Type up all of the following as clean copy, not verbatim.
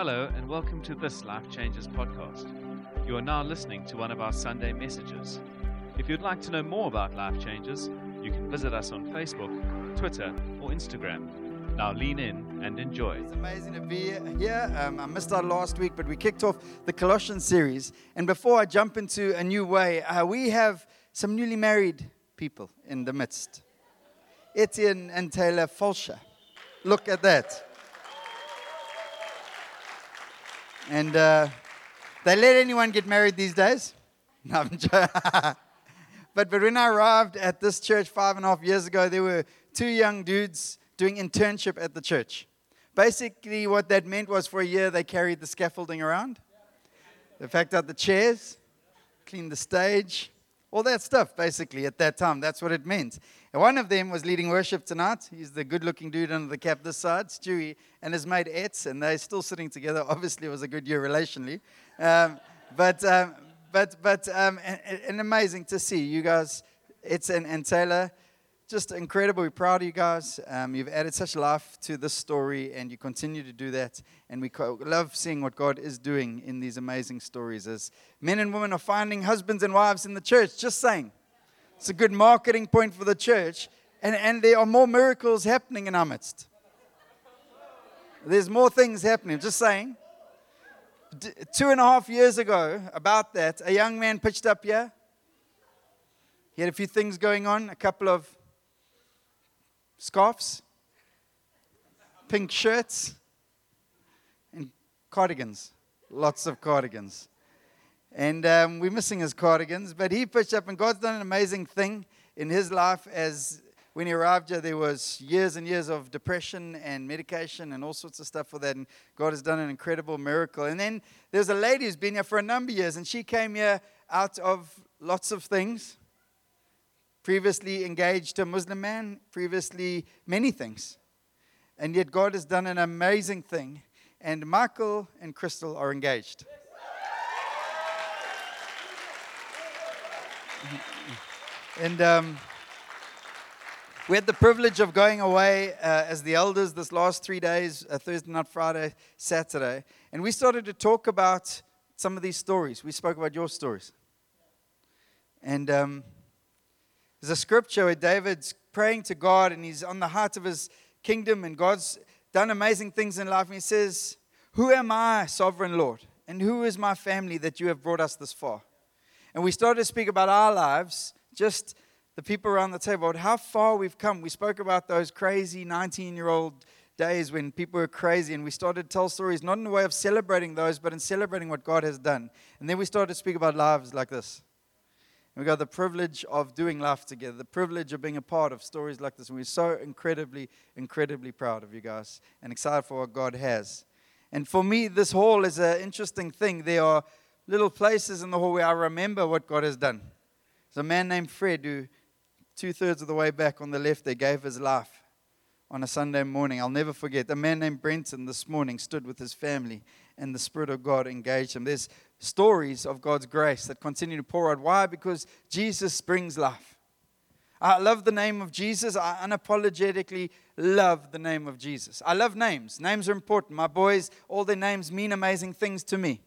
Hello and welcome to this Life Changes podcast. You are now listening to one of our Sunday messages. If you'd like to know more about Life Changes, you can visit us on Facebook, Twitter, or Instagram. Now lean in and enjoy. It's amazing to be here. I missed out last week, but we kicked off the Colossians series. And before I jump into a new way, we have some newly married people in the midst. Etienne and Taylor Folscher. Look at that. And they let anyone get married these days. No, I'm joking. But when I arrived at this church 5.5 years ago, there were two young dudes doing internship at the church. Basically, what that meant was for a year, they carried the scaffolding around. They packed out the chairs, cleaned the stage, all that stuff, basically, at that time. That's what it meant. And one of them was leading worship tonight. He's the good-looking dude under the cap this side, Stewie, and his mate Etz, and they're still sitting together. Obviously, it was a good year relationally. And amazing to see you guys, Etz and Taylor. Just incredible. We're proud of you guys. You've added such life to this story, and you continue to do that. And we love seeing what God is doing in these amazing stories as men and women are finding husbands and wives in the church. Just saying. It's a good marketing point for the church. And there are more miracles happening in our midst. There's more things happening. Just saying. 2.5 years ago, about that, a young man pitched up here. He had a few things going on, a couple of scarves, pink shirts, and cardigans. Lots of cardigans. And we're missing his cardigans. But he pitched up, and God's done an amazing thing in his life. As when he arrived here, there was years and years of depression and medication and all sorts of stuff for that. And God has done an incredible miracle. And then there's a lady who's been here for a number of years, and she came here out of lots of things. Previously engaged to a Muslim man, previously many things. And yet God has done an amazing thing. And Michael and Crystal are engaged. And we had the privilege of going away as the elders this last 3 days, Thursday night, Friday, Saturday. And we started to talk about some of these stories. We spoke about your stories. And there's a scripture where David's praying to God, and he's on the heart of his kingdom, and God's done amazing things in life. And he says, "Who am I, sovereign Lord? And who is my family that you have brought us this far?" And we started to speak about our lives, just the people around the table, how far we've come. We spoke about those crazy 19-year-old days when people were crazy, and we started to tell stories, not in the way of celebrating those, but in celebrating what God has done. And then we started to speak about lives like this. We got the privilege of doing life together, the privilege of being a part of stories like this. And we're so incredibly, incredibly proud of you guys and excited for what God has. And for me, this hall is an interesting thing. There are little places in the hall where I remember what God has done. There's a man named Fred who, 2/3 of the way back on the left, they gave his life on a Sunday morning. I'll never forget. A man named Brenton this morning stood with his family, and the Spirit of God engaged him. There's stories of God's grace that continue to pour out. Why? Because Jesus brings life. I love the name of Jesus. I unapologetically love the name of Jesus. I love names. Names are important. My boys, all their names mean amazing things to me.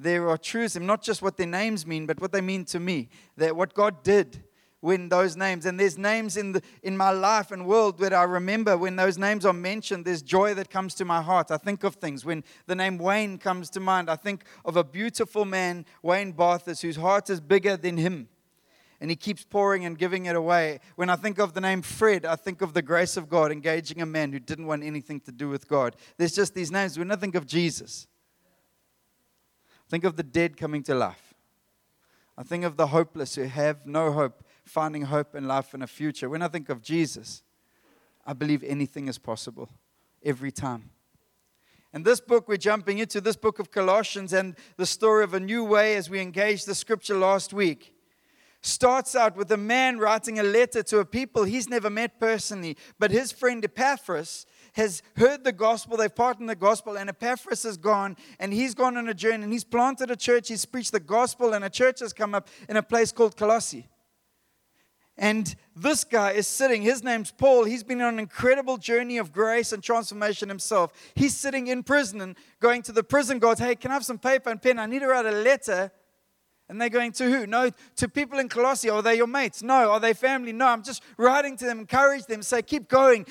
There are truths, and not just what their names mean, but what they mean to me. That what God did when those names, and there's names in my life and world that I remember when those names are mentioned, there's joy that comes to my heart. I think of things. When the name Wayne comes to mind, I think of a beautiful man, Wayne Bathurst, whose heart is bigger than him. And he keeps pouring and giving it away. When I think of the name Fred, I think of the grace of God engaging a man who didn't want anything to do with God. There's just these names. When I think of Jesus, I think of the dead coming to life. I think of the hopeless who have no hope, finding hope and life in a future. When I think of Jesus, I believe anything is possible every time. And this book, we're jumping into this book of Colossians and the story of a new way as we engaged the scripture last week. Starts out with a man writing a letter to a people he's never met personally, but his friend Epaphras has heard the gospel, they've partnered the gospel, and Epaphras is gone, and he's gone on a journey, and he's planted a church, he's preached the gospel, and a church has come up in a place called Colossae. And this guy is sitting, his name's Paul. He's been on an incredible journey of grace and transformation himself. He's sitting in prison and going to the prison guards, hey, can I have some paper and pen? I need to write a letter. And they're going, to who? No, to people in Colossae. Are they your mates? No. Are they family? No. I'm just writing to them, encourage them, say, keep going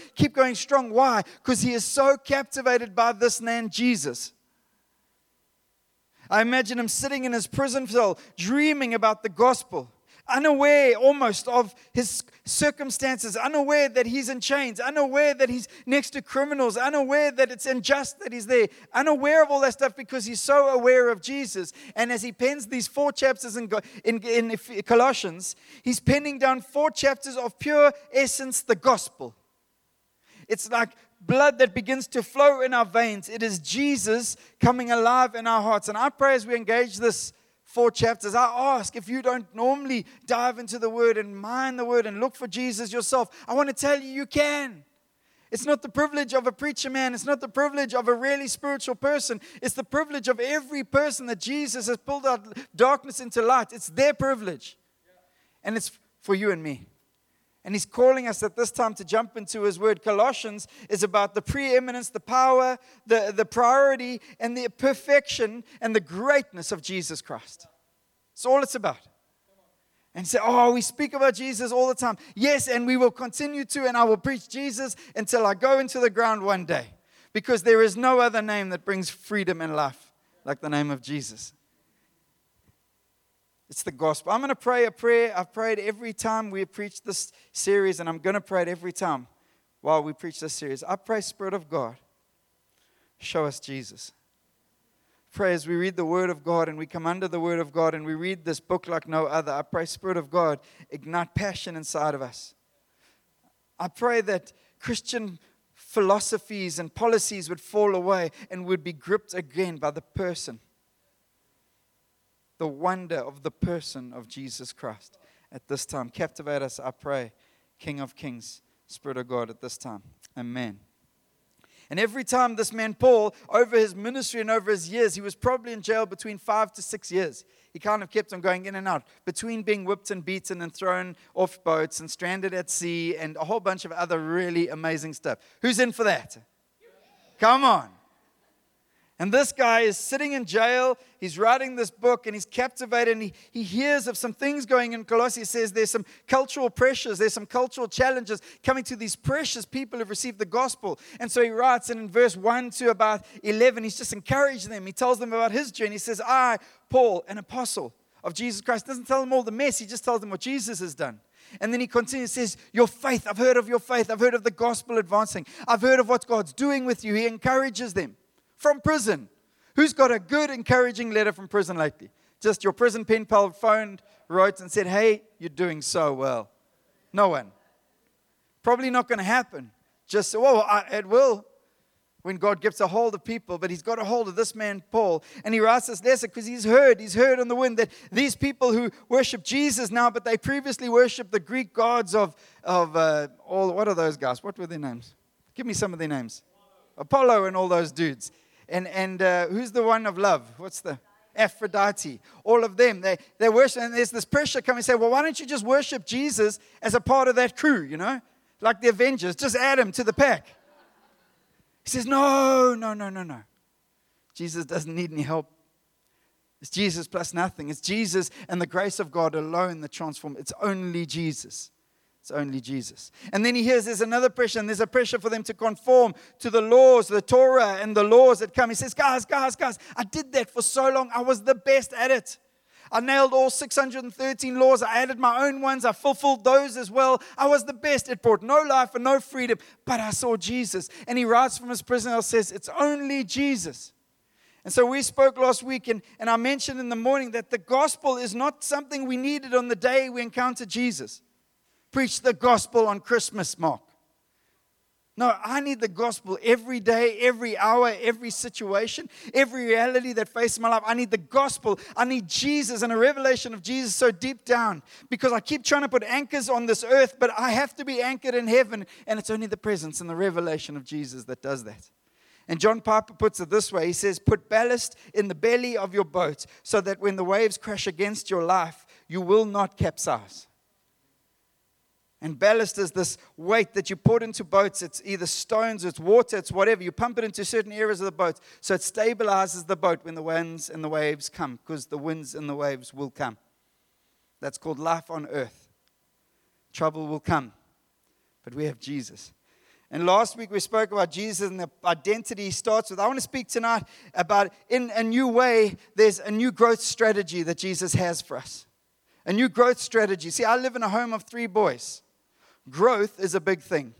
strong. Why? Because he is so captivated by this man, Jesus. I imagine him sitting in his prison cell, dreaming about the gospel. Unaware almost of his circumstances, unaware that he's in chains, unaware that he's next to criminals, unaware that it's unjust that he's there, unaware of all that stuff because he's so aware of Jesus. And as he pens these 4 chapters in Colossians, he's penning down 4 chapters of pure essence, the gospel. It's like blood that begins to flow in our veins. It is Jesus coming alive in our hearts. And I pray as we engage this 4 chapters, I ask if you don't normally dive into the Word and mind the Word and look for Jesus yourself, I want to tell you, you can. It's not the privilege of a preacher man. It's not the privilege of a really spiritual person. It's the privilege of every person that Jesus has pulled out darkness into light. It's their privilege. And it's for you and me. And he's calling us at this time to jump into his Word. Colossians is about the preeminence, the power, the priority, and the perfection, and the greatness of Jesus Christ. It's all it's about. And say, oh, we speak about Jesus all the time. Yes, and we will continue to, and I will preach Jesus until I go into the ground one day. Because there is no other name that brings freedom and life like the name of Jesus. It's the gospel. I'm going to pray a prayer. I've prayed every time we preach this series, and I'm going to pray it every time while we preach this series. I pray, Spirit of God, show us Jesus. Pray as we read the Word of God and we come under the Word of God and we read this book like no other. I pray, Spirit of God, ignite passion inside of us. I pray that Christian philosophies and policies would fall away and would be gripped again by the person. The wonder of the person of Jesus Christ at this time. Captivate us, I pray, King of Kings, Spirit of God, at this time. Amen. And every time this man Paul, over his ministry and over his years, he was probably in jail between 5 to 6 years. He kind of kept on going in and out, between being whipped and beaten and thrown off boats and stranded at sea and a whole bunch of other really amazing stuff. Who's in for that? Come on. And this guy is sitting in jail, he's writing this book, and he's captivated, and he hears of some things going in Colossae. He says there's some cultural pressures, there's some cultural challenges coming to these precious people who've received the gospel. And so he writes, and in verse 1 to about 11, he's just encouraging them. He tells them about his journey. He says, I, Paul, an apostle of Jesus Christ. Doesn't tell them all the mess, he just tells them what Jesus has done. And then he continues, says, your faith, I've heard of your faith, I've heard of the gospel advancing, I've heard of what God's doing with you. He encourages them. From prison. Who's got a good, encouraging letter from prison lately? Just your prison pen pal phoned, wrote, and said, hey, you're doing so well. No one. Probably not going to happen. Just, it will when God gets a hold of people. But he's got a hold of this man, Paul. And he writes this lesson because he's heard on the wind that these people who worship Jesus now, but they previously worshiped the Greek gods of what are those guys? What were their names? Give me some of their names. Apollo and all those dudes. And who's the one of love? What's the Aphrodite? All of them. They worship, and there's this pressure coming and say, well, why don't you just worship Jesus as a part of that crew, you know? Like the Avengers, just add him to the pack. He says, no. Jesus doesn't need any help. It's Jesus plus nothing. It's Jesus and the grace of God alone that transforms. It's only Jesus. It's only Jesus. And then he hears there's another pressure, and there's a pressure for them to conform to the laws, the Torah, and the laws that come. He says, guys, I did that for so long. I was the best at it. I nailed all 613 laws. I added my own ones. I fulfilled those as well. I was the best. It brought no life and no freedom, but I saw Jesus. And he writes from his prison cell, says, it's only Jesus. And so we spoke last week, and I mentioned in the morning that the gospel is not something we needed on the day we encountered Jesus. Preach the gospel on Christmas, Mark. No, I need the gospel every day, every hour, every situation, every reality that faces my life. I need the gospel. I need Jesus and a revelation of Jesus so deep down because I keep trying to put anchors on this earth, but I have to be anchored in heaven, and it's only the presence and the revelation of Jesus that does that. And John Piper puts it this way. He says, put ballast in the belly of your boat so that when the waves crash against your life, you will not capsize. And ballast is this weight that you put into boats. It's either stones, it's water, it's whatever. You pump it into certain areas of the boat. So it stabilizes the boat when the winds and the waves come, because the winds and the waves will come. That's called life on earth. Trouble will come. But we have Jesus. And last week we spoke about Jesus and the identity he starts with. I want to speak tonight about, in a new way, there's a new growth strategy that Jesus has for us. A new growth strategy. See, I live in a home of 3 boys. Growth is a big thing.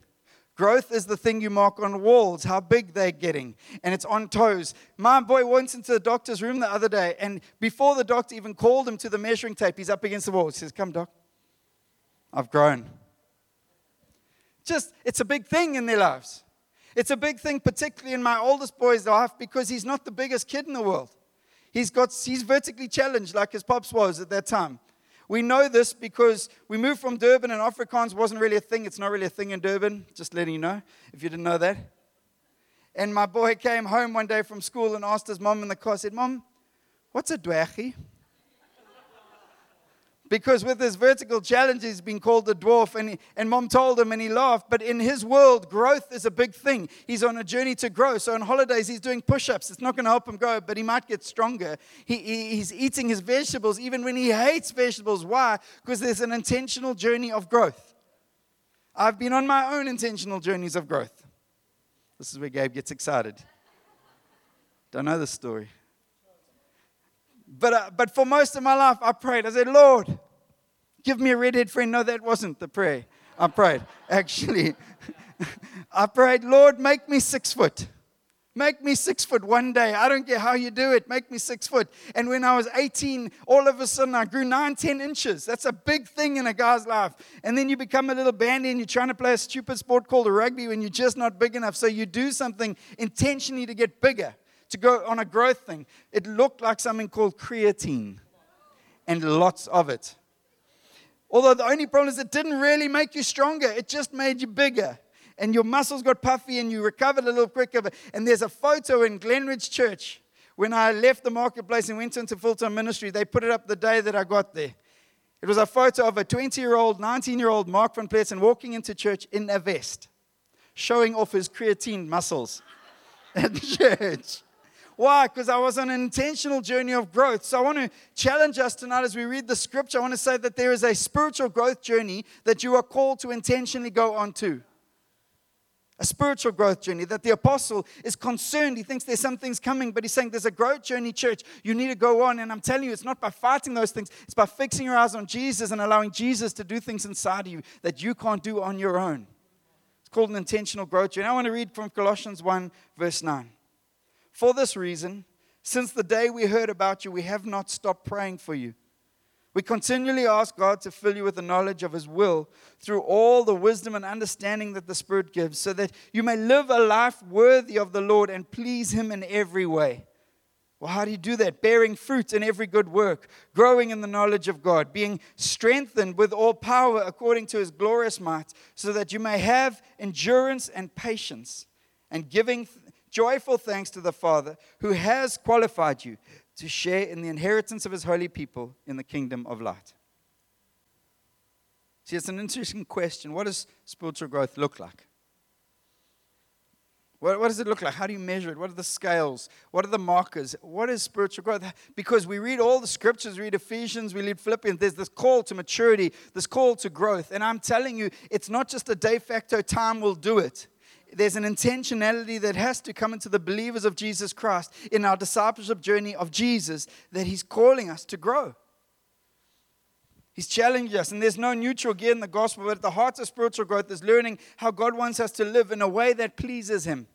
Growth is the thing you mark on walls, how big they're getting, and it's on toes. My boy went into the doctor's room the other day, and before the doctor even called him to the measuring tape, he's up against the wall. He says, "Come, doc, I've grown." Just, it's a big thing in their lives. It's a big thing, particularly in my oldest boy's life, because he's not the biggest kid in the world. He's vertically challenged like his pops was at that time. We know this because we moved from Durban, and Afrikaans wasn't really a thing. It's not really a thing in Durban, just letting you know, if you didn't know that. And my boy came home one day from school and asked his mom in the car, said, "Mom, what's a dwergie?" Because with his vertical challenge, he's been called a dwarf, and mom told him, and he laughed. But in his world, growth is a big thing. He's on a journey to grow. So on holidays, he's doing push-ups. It's not going to help him grow, but he might get stronger. He's eating his vegetables, even when he hates vegetables. Why? Because there's an intentional journey of growth. I've been on my own intentional journeys of growth. This is where Gabe gets excited. Don't know this story. But for most of my life, I prayed. I said, "Lord, give me a redhead friend." No, that wasn't the prayer. I prayed, actually. I prayed, "Lord, make me 6 foot. Make me 6 foot one day. I don't care how you do it. Make me 6 foot." And when I was 18, all of a sudden, I grew 9, 10 inches. That's a big thing in a guy's life. And then you become a little bandy, and you're trying to play a stupid sport called rugby when you're just not big enough. So you do something intentionally to get bigger, to go on a growth thing. It looked like something called creatine, and lots of it. Although the only problem is it didn't really make you stronger. It just made you bigger, and your muscles got puffy, and you recovered a little quicker. And there's a photo in Glenridge Church. When I left the marketplace and went into full-time ministry, they put it up the day that I got there. It was a photo of a 20-year-old, 19-year-old Mark von Pletten walking into church in a vest, showing off his creatine muscles at the church. Why? Because I was on an intentional journey of growth. So I want to challenge us tonight as we read the scripture. I want to say that there is a spiritual growth journey that you are called to intentionally go on to. A spiritual growth journey that the apostle is concerned. He thinks there's some things coming, but he's saying there's a growth journey, church. You need to go on. And I'm telling you, it's not by fighting those things. It's by fixing your eyes on Jesus and allowing Jesus to do things inside of you that you can't do on your own. It's called an intentional growth journey. I want to read from Colossians 1, verse 9. "For this reason, since the day we heard about you, we have not stopped praying for you. We continually ask God to fill you with the knowledge of His will through all the wisdom and understanding that the Spirit gives, so that you may live a life worthy of the Lord and please Him in every way." Well, how do you do that? "Bearing fruit in every good work, growing in the knowledge of God, being strengthened with all power according to His glorious might, so that you may have endurance and patience, and giving joyful thanks to the Father who has qualified you to share in the inheritance of His holy people in the kingdom of light." See, it's an interesting question. What does spiritual growth look like? What does it look like? How do you measure it? What are the scales? What are the markers? What is spiritual growth? Because we read all the scriptures, we read Ephesians, we read Philippians. There's this call to maturity, this call to growth. And I'm telling you, it's not just a de facto time will do it. There's an intentionality that has to come into the believers of Jesus Christ in our discipleship journey of Jesus, that He's calling us to grow. He's challenging us, and there's no neutral gear in the gospel, but at the heart of spiritual growth is learning how God wants us to live in a way that pleases Him.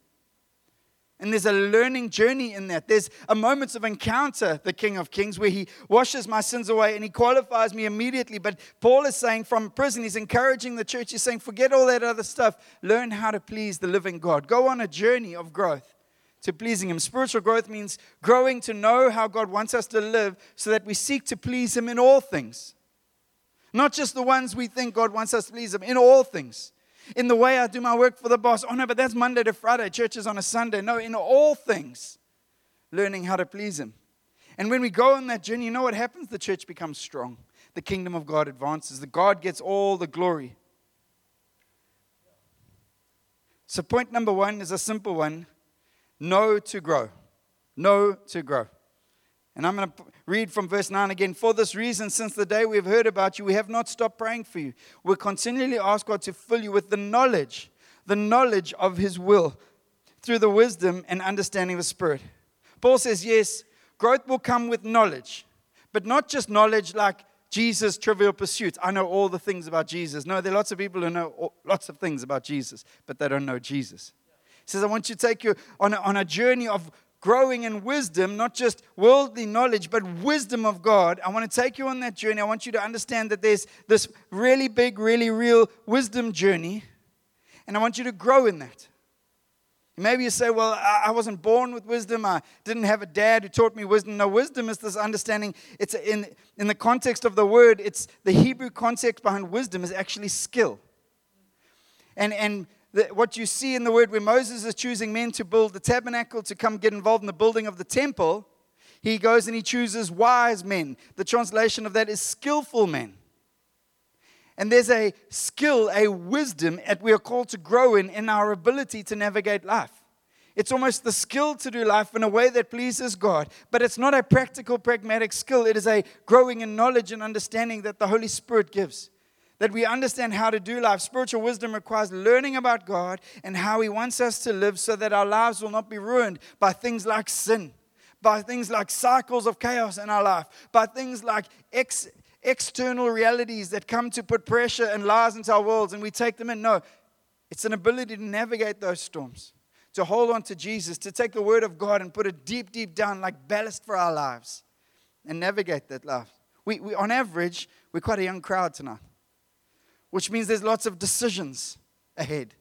And there's a learning journey in that. There's a moments of encounter, the King of Kings, where He washes my sins away and He qualifies me immediately. But Paul is saying from prison, he's encouraging the church. He's saying, forget all that other stuff. Learn how to please the living God. Go on a journey of growth to pleasing Him. Spiritual growth means growing to know how God wants us to live, so that we seek to please Him in all things. Not just the ones we think God wants us to please Him, in all things. In the way I do my work for the boss. Oh, no, but that's Monday to Friday. Church is on a Sunday. No, in all things, learning how to please Him. And when we go on that journey, you know what happens? The church becomes strong. The kingdom of God advances. The God gets all the glory. So point number one is a simple one. No to grow. No to grow. And I'm going to read from verse 9 again. For this reason, since the day we have heard about you, we have not stopped praying for you. We continually ask God to fill you with the knowledge of His will through the wisdom and understanding of His Spirit. Paul says, yes, growth will come with knowledge, but not just knowledge like Jesus' trivial pursuits. I know all the things about Jesus. No, there are lots of people who know lots of things about Jesus, but they don't know Jesus. He says, I want you to take you on a journey of growing in wisdom, not just worldly knowledge, but wisdom of God. I want to take you on that journey. I want you to understand that there's this really big, really real wisdom journey, and I want you to grow in that. Maybe you say, well, I wasn't born with wisdom. I didn't have a dad who taught me wisdom. No, wisdom is this understanding. It's in the context of the word, it's the Hebrew context behind wisdom is actually skill. And what you see in the word where Moses is choosing men to build the tabernacle, to come get involved in the building of the temple, he goes and he chooses wise men. The translation of that is skillful men. And there's a skill, a wisdom that we are called to grow in our ability to navigate life. It's almost the skill to do life in a way that pleases God. But it's not a practical, pragmatic skill. It is a growing in knowledge and understanding that the Holy Spirit gives. That we understand how to do life. Spiritual wisdom requires learning about God and how He wants us to live so that our lives will not be ruined by things like sin, by things like cycles of chaos in our life, by things like external realities that come to put pressure and lies into our worlds and we take them in. No, it's an ability to navigate those storms, to hold on to Jesus, to take the word of God and put it deep, deep down like ballast for our lives and navigate that life. We on average, we're quite a young crowd tonight, which means there's lots of decisions ahead.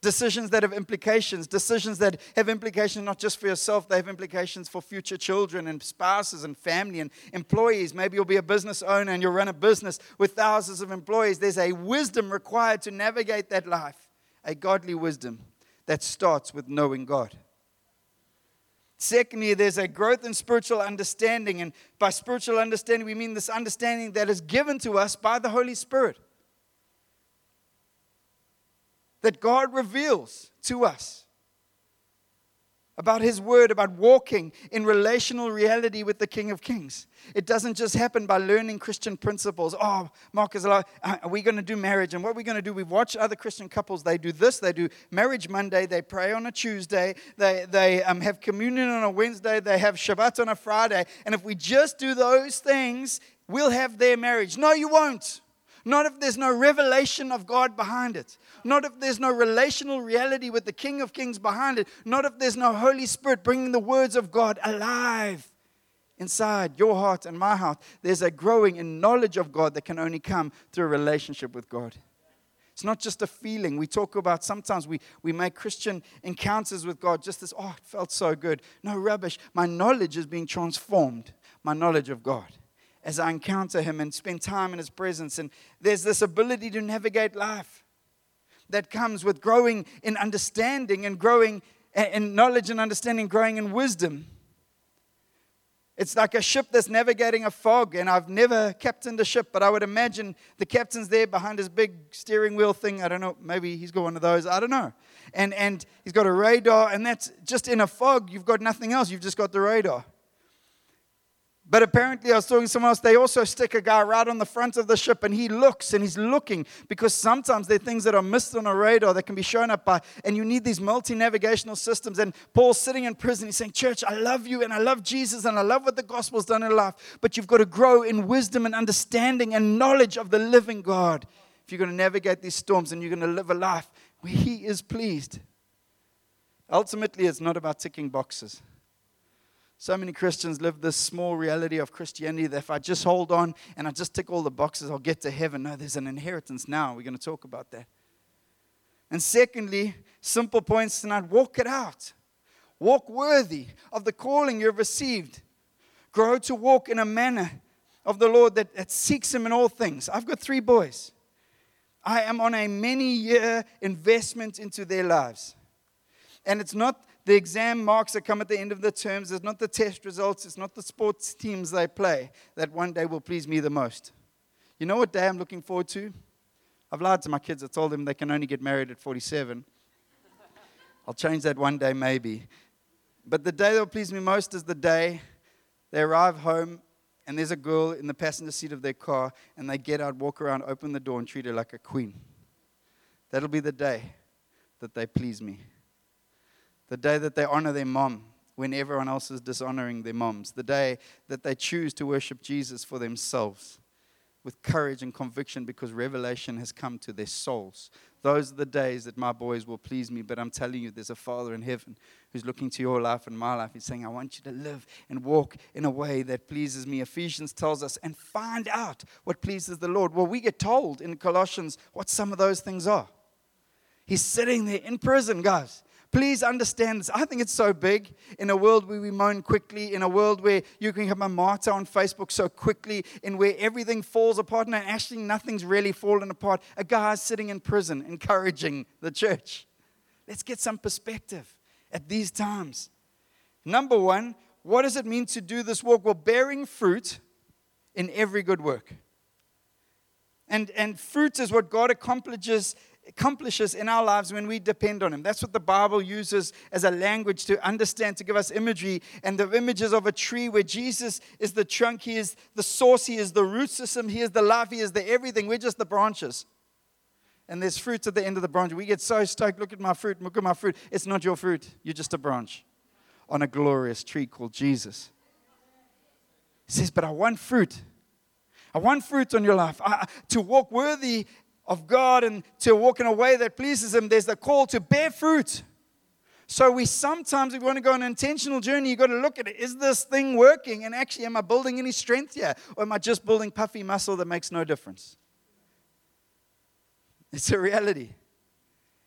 Decisions that have implications. Decisions that have implications not just for yourself. They have implications for future children and spouses and family and employees. Maybe you'll be a business owner and you'll run a business with thousands of employees. There's a wisdom required to navigate that life. A godly wisdom that starts with knowing God. Secondly, there's a growth in spiritual understanding. And by spiritual understanding, we mean this understanding that is given to us by the Holy Spirit. That God reveals to us about His Word, about walking in relational reality with the King of Kings. It doesn't just happen by learning Christian principles. Oh, Mark is like, are we going to do marriage? And what are we going to do? We've watched other Christian couples. They do this. They do marriage Monday. They pray on a Tuesday. They have communion on a Wednesday. They have Shabbat on a Friday. And if we just do those things, we'll have their marriage. No, you won't. Not if there's no revelation of God behind it. Not if there's no relational reality with the King of Kings behind it. Not if there's no Holy Spirit bringing the words of God alive inside your heart and my heart. There's a growing in knowledge of God that can only come through a relationship with God. It's not just a feeling. We talk about sometimes we make Christian encounters with God just as, oh, it felt so good. No, rubbish. My knowledge is being transformed. My knowledge of God. As I encounter Him and spend time in His presence. And there's this ability to navigate life that comes with growing in understanding and growing in knowledge and understanding, growing in wisdom. It's like a ship that's navigating a fog, and I've never captained a ship, but I would imagine the captain's there behind his big steering wheel thing. I don't know, maybe he's got one of those, I don't know. And he's got a radar, and that's just in a fog, you've got nothing else, you've just got the radar. But apparently, I was talking to someone else, they also stick a guy right on the front of the ship, and he looks, and he's looking, because sometimes there are things that are missed on a radar that can be shown up by, and you need these multi-navigational systems. And Paul's sitting in prison, he's saying, church, I love you, and I love Jesus, and I love what the gospel's done in life, but you've got to grow in wisdom and understanding and knowledge of the living God if you're going to navigate these storms and you're going to live a life where He is pleased. Ultimately, it's not about ticking boxes. So many Christians live this small reality of Christianity that if I just hold on and I just tick all the boxes, I'll get to heaven. No, there's an inheritance now. We're going to talk about that. And secondly, simple points tonight, walk it out. Walk worthy of the calling you've received. Grow to walk in a manner of the Lord that seeks Him in all things. I've got 3 boys. I am on a many-year investment into their lives. And it's not the exam marks that come at the end of the terms. It's not the test results. It's not the sports teams they play that one day will please me the most. You know what day I'm looking forward to? I've lied to my kids. I told them they can only get married at 47. I'll change that one day maybe. But the day that will please me most is the day they arrive home and there's a girl in the passenger seat of their car and they get out, walk around, open the door and treat her like a queen. That'll be the day that they please me. The day that they honor their mom when everyone else is dishonoring their moms. The day that they choose to worship Jesus for themselves with courage and conviction because revelation has come to their souls. Those are the days that my boys will please me. But I'm telling you, there's a Father in heaven who's looking to your life and my life. He's saying, I want you to live and walk in a way that pleases me. Ephesians tells us, and find out what pleases the Lord. Well, we get told in Colossians what some of those things are. He's sitting there in prison, guys. Please understand this. I think it's so big in a world where we moan quickly, in a world where you can have a martyr on Facebook so quickly, and where everything falls apart. No, actually, nothing's really fallen apart. A guy sitting in prison encouraging the church. Let's get some perspective at these times. Number one, what does it mean to do this walk? Well, bearing fruit in every good work. And fruit is what God accomplishes in our lives when we depend on Him. That's what the Bible uses as a language to understand, to give us imagery. And the images of a tree where Jesus is the trunk, He is the source, He is the root system, He is the life, He is the everything. We're just the branches. And there's fruit at the end of the branch. We get so stoked, look at my fruit, look at my fruit. It's not your fruit. You're just a branch on a glorious tree called Jesus. He says, but I want fruit. I want fruit on your life. To walk worthy of God and to walk in a way that pleases Him, there's the call to bear fruit. So sometimes if we want to go on an intentional journey, you've got to look at it. Is this thing working? And actually, am I building any strength here? Or am I just building puffy muscle that makes no difference? It's a reality.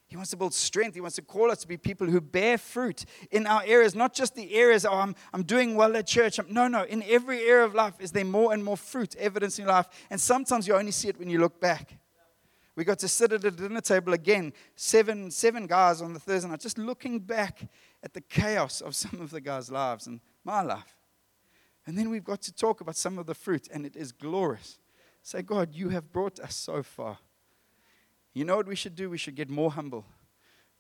He wants to build strength. He wants to call us to be people who bear fruit in our areas, not just the areas, I'm doing well at church. No, in every area of life is there more and more fruit, evidence in life. And sometimes you only see it when you look back. We got to sit at a dinner table again, seven guys on the Thursday night, just looking back at the chaos of some of the guys' lives and my life. And then we've got to talk about some of the fruit, and it is glorious. Say, God, you have brought us so far. You know what we should do? We should get more humble.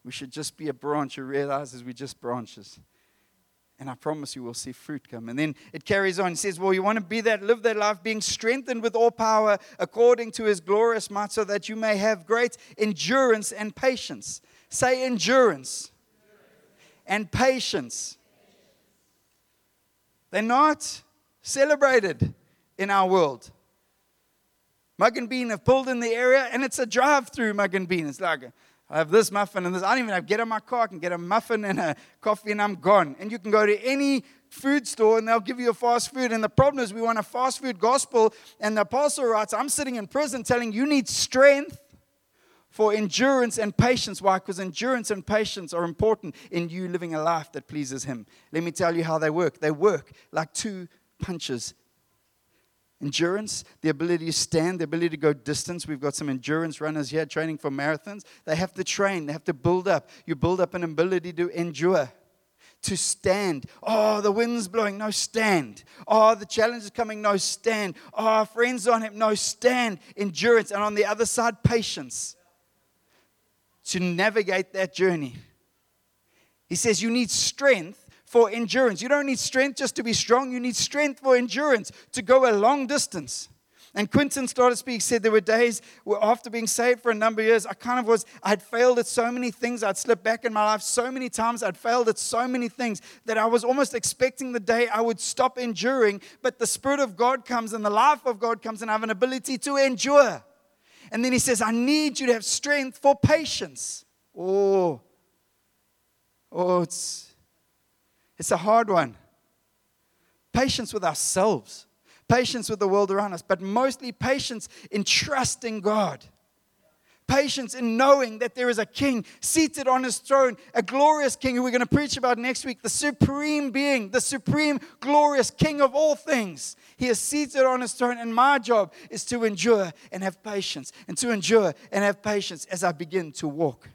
We should just be a branch who realizes we're just branches. And I promise you we'll see fruit come. And then it carries on. It says, well, you want to be that, live that life, being strengthened with all power according to His glorious might, so that you may have great endurance and patience. Say endurance and patience. They're not celebrated in our world. Mug and Bean have pulled in the area, and it's a drive-through Mug and Bean. It's like, I have this muffin and this. I don't even have to get in my car. I can get a muffin and a coffee and I'm gone. And you can go to any food store and they'll give you a fast food. And the problem is we want a fast food gospel. And the apostle writes, I'm sitting in prison telling you need strength for endurance and patience. Why? Because endurance and patience are important in you living a life that pleases Him. Let me tell you how they work. They work like two punches. Endurance, the ability to stand, the ability to go distance. We've got some endurance runners here training for marathons. They have to train. They have to build up. You build up an ability to endure, to stand. Oh, the wind's blowing. No, stand. Oh, the challenge is coming. No, stand. Oh, friends on him. No, stand. Endurance. And on the other side, patience to navigate that journey. He says you need strength for endurance. You don't need strength just to be strong. You need strength for endurance to go a long distance. And Quentin started speaking, said there were days where after being saved for a number of years, I had failed at so many things. I'd slipped back in my life so many times. I'd failed at so many things that I was almost expecting the day I would stop enduring. But the Spirit of God comes and the life of God comes and I have an ability to endure. And then he says, I need you to have strength for patience. It's a hard one. Patience with ourselves. Patience with the world around us. But mostly patience in trusting God. Patience in knowing that there is a king seated on His throne. A glorious king who we're going to preach about next week. The supreme being. The supreme glorious king of all things. He is seated on His throne. And my job is to endure and have patience. And to endure and have patience as I begin to walk.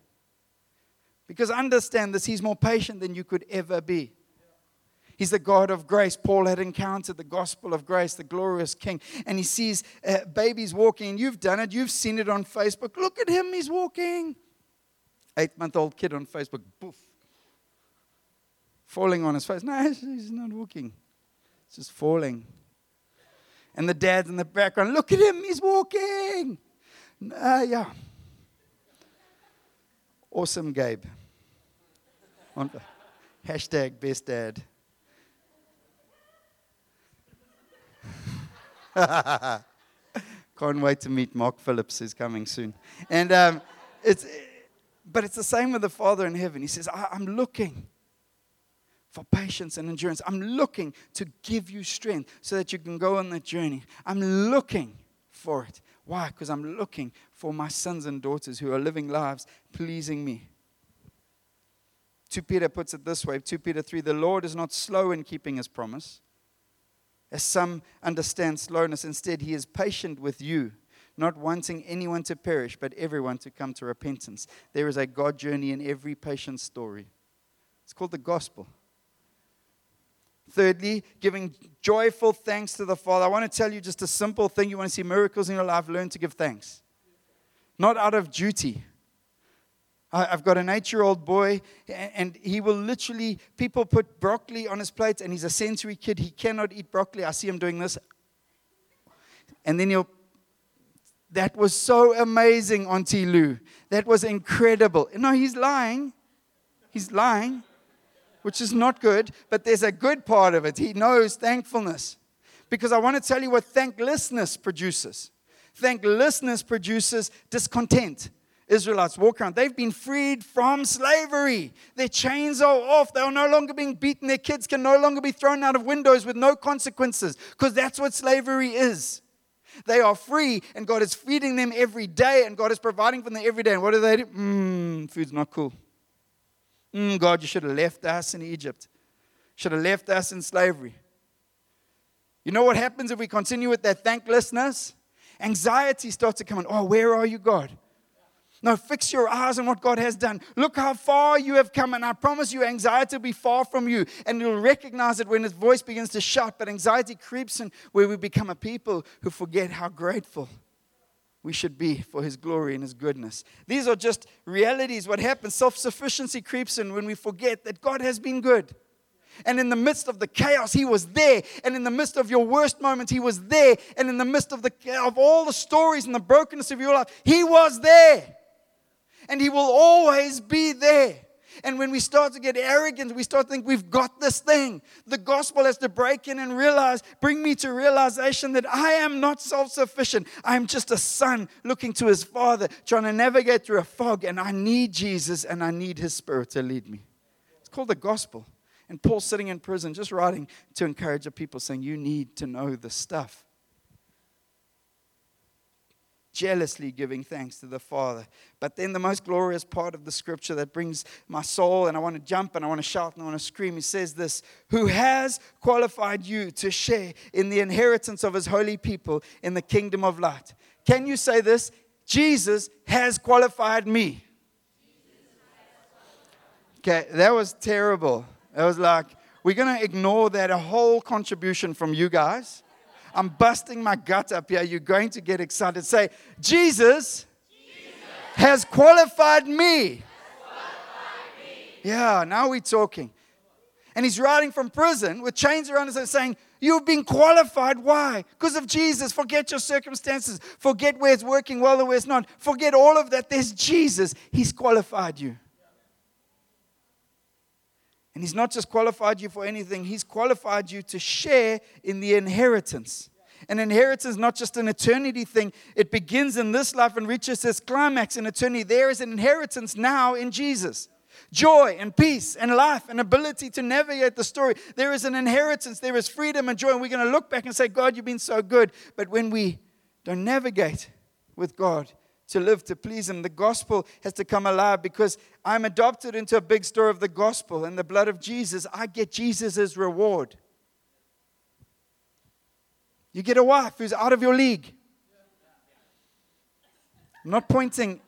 Because understand this, He's more patient than you could ever be. He's the God of grace. Paul had encountered the gospel of grace, the glorious king. And he sees babies walking. And you've done it. You've seen it on Facebook. Look at him. He's walking. 8-month-old kid on Facebook. Boof. falling on his face. No, he's not walking. It's just falling. And the dad's in the background, look at him, he's walking. Yeah. Awesome, Gabe. Hashtag best dad. Can't wait to meet Mark Phillips, who's coming soon. And but it's the same with the Father in heaven. He says, I'm looking for patience and endurance. I'm looking to give you strength so that you can go on that journey. I'm looking for it. Why? Because I'm looking for my sons and daughters who are living lives pleasing me. 2 Peter puts it this way, 2 Peter 3, the Lord is not slow in keeping his promise, as some understand slowness. Instead, he is patient with you, not wanting anyone to perish, but everyone to come to repentance. There is a God journey in every patient story. It's called the gospel. Thirdly, giving joyful thanks to the Father. I want to tell you just a simple thing. You want to see miracles in your life, learn to give thanks. Not out of duty. I've got an 8-year-old boy, and he will literally, people put broccoli on his plate, and he's a sensory kid. He cannot eat broccoli. I see him doing this. And then that was so amazing, Auntie Lou. That was incredible. No, he's lying. He's lying. Which is not good, but there's a good part of it. He knows thankfulness. Because I want to tell you what thanklessness produces. Thanklessness produces discontent. Israelites walk around. They've been freed from slavery. Their chains are off. They are no longer being beaten. Their kids can no longer be thrown out of windows with no consequences. Because that's what slavery is. They are free, and God is feeding them every day, and God is providing for them every day. And what do they do? Food's not cool. God, you should have left us in Egypt. Should have left us in slavery. You know what happens if we continue with that thanklessness? Anxiety starts to come in. Oh, where are you, God? No, fix your eyes on what God has done. Look how far you have come, and I promise you anxiety will be far from you, and you'll recognize it when his voice begins to shout, but anxiety creeps in where we become a people who forget how grateful we should be for his glory and his goodness. These are just realities. What happens, self-sufficiency creeps in when we forget that God has been good. And in the midst of the chaos, he was there. And in the midst of your worst moment, he was there. And in the midst of all the stories and the brokenness of your life, he was there. And he will always be there. And when we start to get arrogant, we start to think we've got this thing. The gospel has to break in and bring me to realization that I am not self-sufficient. I am just a son looking to his father, trying to navigate through a fog. And I need Jesus, and I need his spirit to lead me. It's called the gospel. And Paul's sitting in prison, just writing to encourage the people, saying, you need to know this stuff. Jealously giving thanks to the Father. But then the most glorious part of the scripture that brings my soul, and I want to jump and I want to shout and I want to scream. He says this, who has qualified you to share in the inheritance of his holy people in the kingdom of light. Can you say this? Jesus has qualified me. Okay, that was terrible. That was like, we're going to ignore that, a whole contribution from you guys. I'm busting my gut up here. You're going to get excited. Say, Jesus has qualified me. Yeah, now we're talking. And he's writing from prison with chains around his head saying, you've been qualified. Why? Because of Jesus. Forget your circumstances. Forget where it's working well or where it's not. Forget all of that. There's Jesus. He's qualified you. And he's not just qualified you for anything. He's qualified you to share in the inheritance. An inheritance is not just an eternity thing. It begins in this life and reaches its climax in eternity. There is an inheritance now in Jesus. Joy and peace and life and ability to navigate the story. There is an inheritance. There is freedom and joy. And we're going to look back and say, God, you've been so good. But when we don't navigate with God, to live, to please him. The gospel has to come alive because I'm adopted into a big story of the gospel and the blood of Jesus. I get Jesus as reward. You get a wife who's out of your league. I'm not pointing.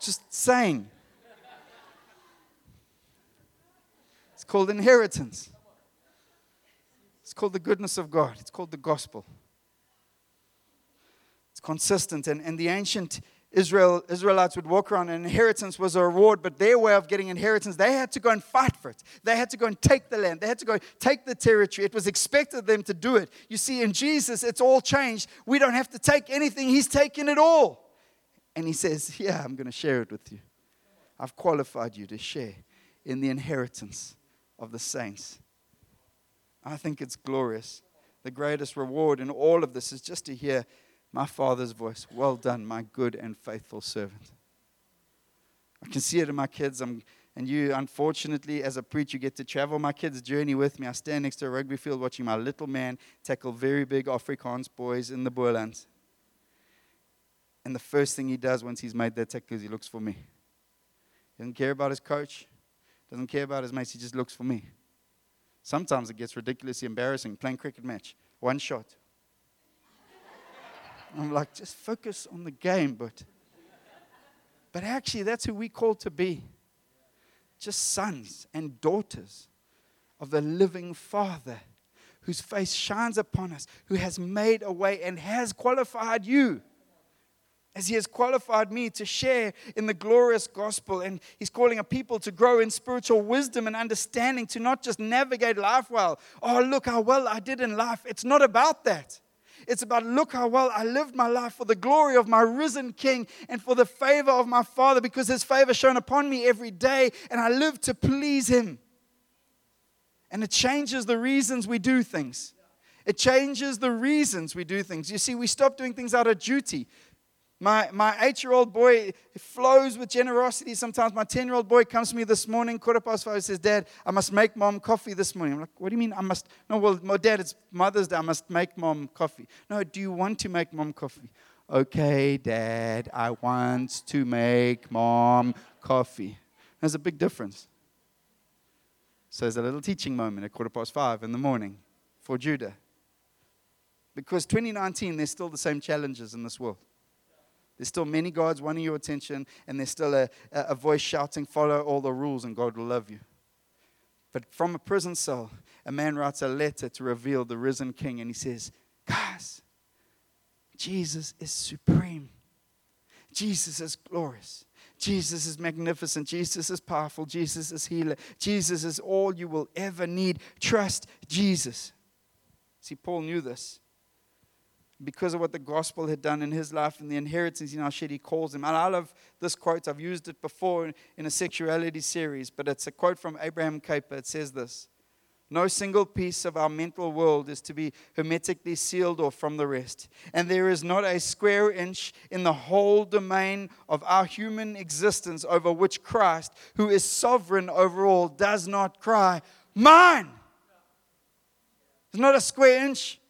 Just saying. It's called inheritance. It's called the goodness of God. It's called the gospel. Consistent. And the ancient Israelites would walk around, and inheritance was a reward, but their way of getting inheritance, they had to go and fight for it. They had to go and take the land. They had to go take the territory. It was expected of them to do it. You see, in Jesus, it's all changed. We don't have to take anything. He's taken it all. And he says, yeah, I'm going to share it with you. I've qualified you to share in the inheritance of the saints. I think it's glorious. The greatest reward in all of this is just to hear my Father's voice. Well done, my good and faithful servant. I can see it in my kids. And you, unfortunately, as a preacher, get to travel my kids' journey with me. I stand next to a rugby field watching my little man tackle very big Afrikaans boys in the Boerlands. And the first thing he does once he's made that tackle is he looks for me. He doesn't care about his coach. Doesn't care about his mates. He just looks for me. Sometimes it gets ridiculously embarrassing. Playing cricket match. One shot. I'm like, just focus on the game, but actually, that's who we call to be. Just sons and daughters of the living Father, whose face shines upon us, who has made a way and has qualified you, as he has qualified me to share in the glorious gospel. And he's calling a people to grow in spiritual wisdom and understanding, to not just navigate life well. Oh, look how well I did in life. It's not about that. It's about, look how well I lived my life for the glory of my risen King and for the favor of my Father, because his favor shone upon me every day and I lived to please him. And it changes the reasons we do things. It changes the reasons we do things. You see, we stop doing things out of duty. My 8-year-old boy flows with generosity sometimes. My 10-year-old boy comes to me this morning, 5:15, says, Dad, I must make mom coffee this morning. I'm like, what do you mean I must? No, well, Dad, it's Mother's Day. I must make mom coffee. No, do you want to make mom coffee? Okay, Dad, I want to make mom coffee. There's a big difference. So there's a little teaching moment at 5:15 in the morning for Judah. Because 2019, there's still the same challenges in this world. There's still many gods wanting your attention, and there's still a voice shouting, follow all the rules and God will love you. But from a prison cell, a man writes a letter to reveal the risen King, and he says, guys, Jesus is supreme. Jesus is glorious. Jesus is magnificent. Jesus is powerful. Jesus is healer. Jesus is all you will ever need. Trust Jesus. See, Paul knew this. Because of what the gospel had done in his life and the inheritance he now shared, he calls him. And I love this quote. I've used it before in a sexuality series, but it's a quote from Abraham Kuyper. It says this: no single piece of our mental world is to be hermetically sealed off from the rest. And there is not a square inch in the whole domain of our human existence over which Christ, who is sovereign over all, does not cry, mine! There's not a square inch.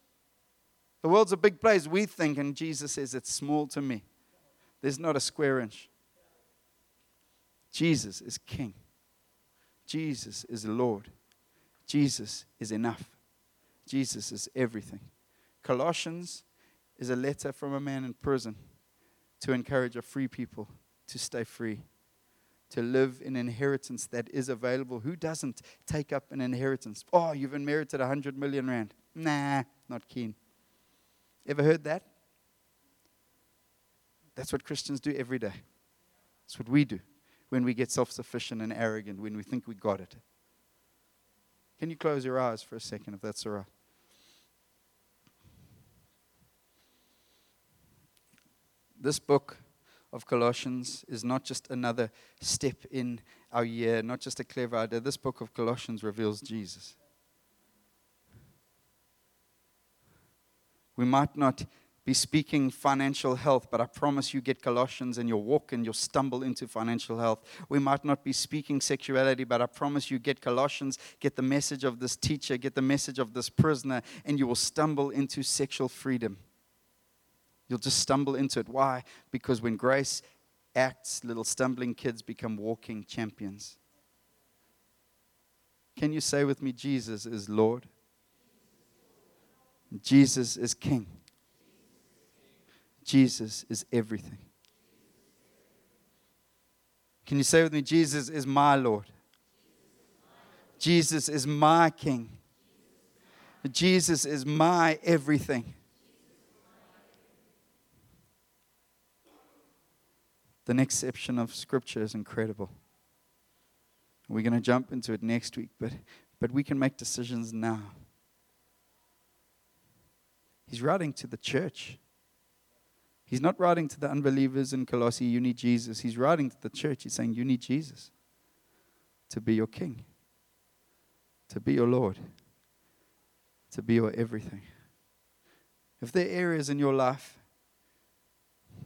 The world's a big place, we think, and Jesus says, it's small to me. There's not a square inch. Jesus is King. Jesus is Lord. Jesus is enough. Jesus is everything. Colossians is a letter from a man in prison to encourage a free people to stay free, to live in inheritance that is available. Who doesn't take up an inheritance? Oh, you've inherited 100 million rand. Nah, not keen. Ever heard that? That's what Christians do every day. That's what we do when we get self-sufficient and arrogant, when we think we got it. Can you close your eyes for a second, if that's all right? This book of Colossians is not just another step in our year, not just a clever idea. This book of Colossians reveals Jesus. We might not be speaking financial health, but I promise you, get Colossians and you'll walk and you'll stumble into financial health. We might not be speaking sexuality, but I promise you, get Colossians, get the message of this teacher, get the message of this prisoner, and you will stumble into sexual freedom. You'll just stumble into it. Why? Because when grace acts, little stumbling kids become walking champions. Can you say with me, Jesus is Lord? Jesus is King. Jesus is everything. Can you say with me, Jesus is my Lord. Jesus is my King. Jesus is my everything. The next section of Scripture is incredible. We're going to jump into it next week, but we can make decisions now. He's writing to the church. He's not writing to the unbelievers in Colossae, you need Jesus. He's writing to the church. He's saying, you need Jesus to be your king, to be your Lord, to be your everything. If there are areas in your life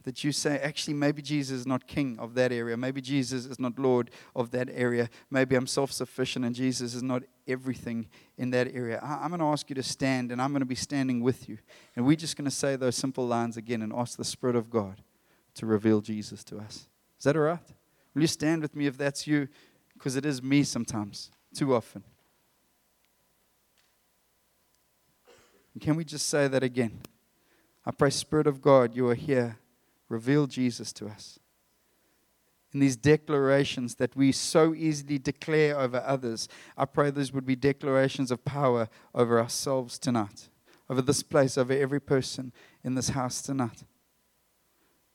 that you say, actually, maybe Jesus is not king of that area. Maybe Jesus is not Lord of that area. Maybe I'm self-sufficient and Jesus is not everything in that area. I'm going to ask you to stand, and I'm going to be standing with you. And we're just going to say those simple lines again and ask the Spirit of God to reveal Jesus to us. Is that all right? Will you stand with me if that's you? Because it is me sometimes, too often. And can we just say that again? I pray, Spirit of God, you are here. Reveal Jesus to us. In these declarations that we so easily declare over others, I pray those would be declarations of power over ourselves tonight, over this place, over every person in this house tonight.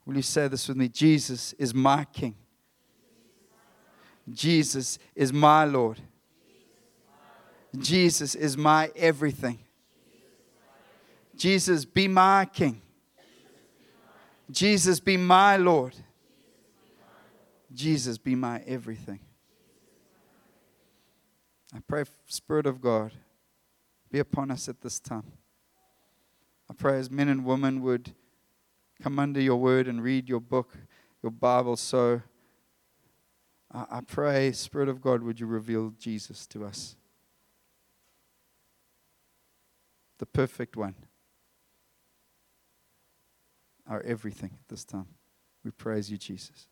Will you say this with me? Jesus is my King. Jesus is my Lord. Jesus is my everything. Jesus, be my King. Jesus, be my Lord. Jesus, be my everything. I pray, Spirit of God, be upon us at this time. I pray as men and women would come under your word and read your book, your Bible. So I pray, Spirit of God, would you reveal Jesus to us? The perfect one. Our everything at this time. We praise you, Jesus.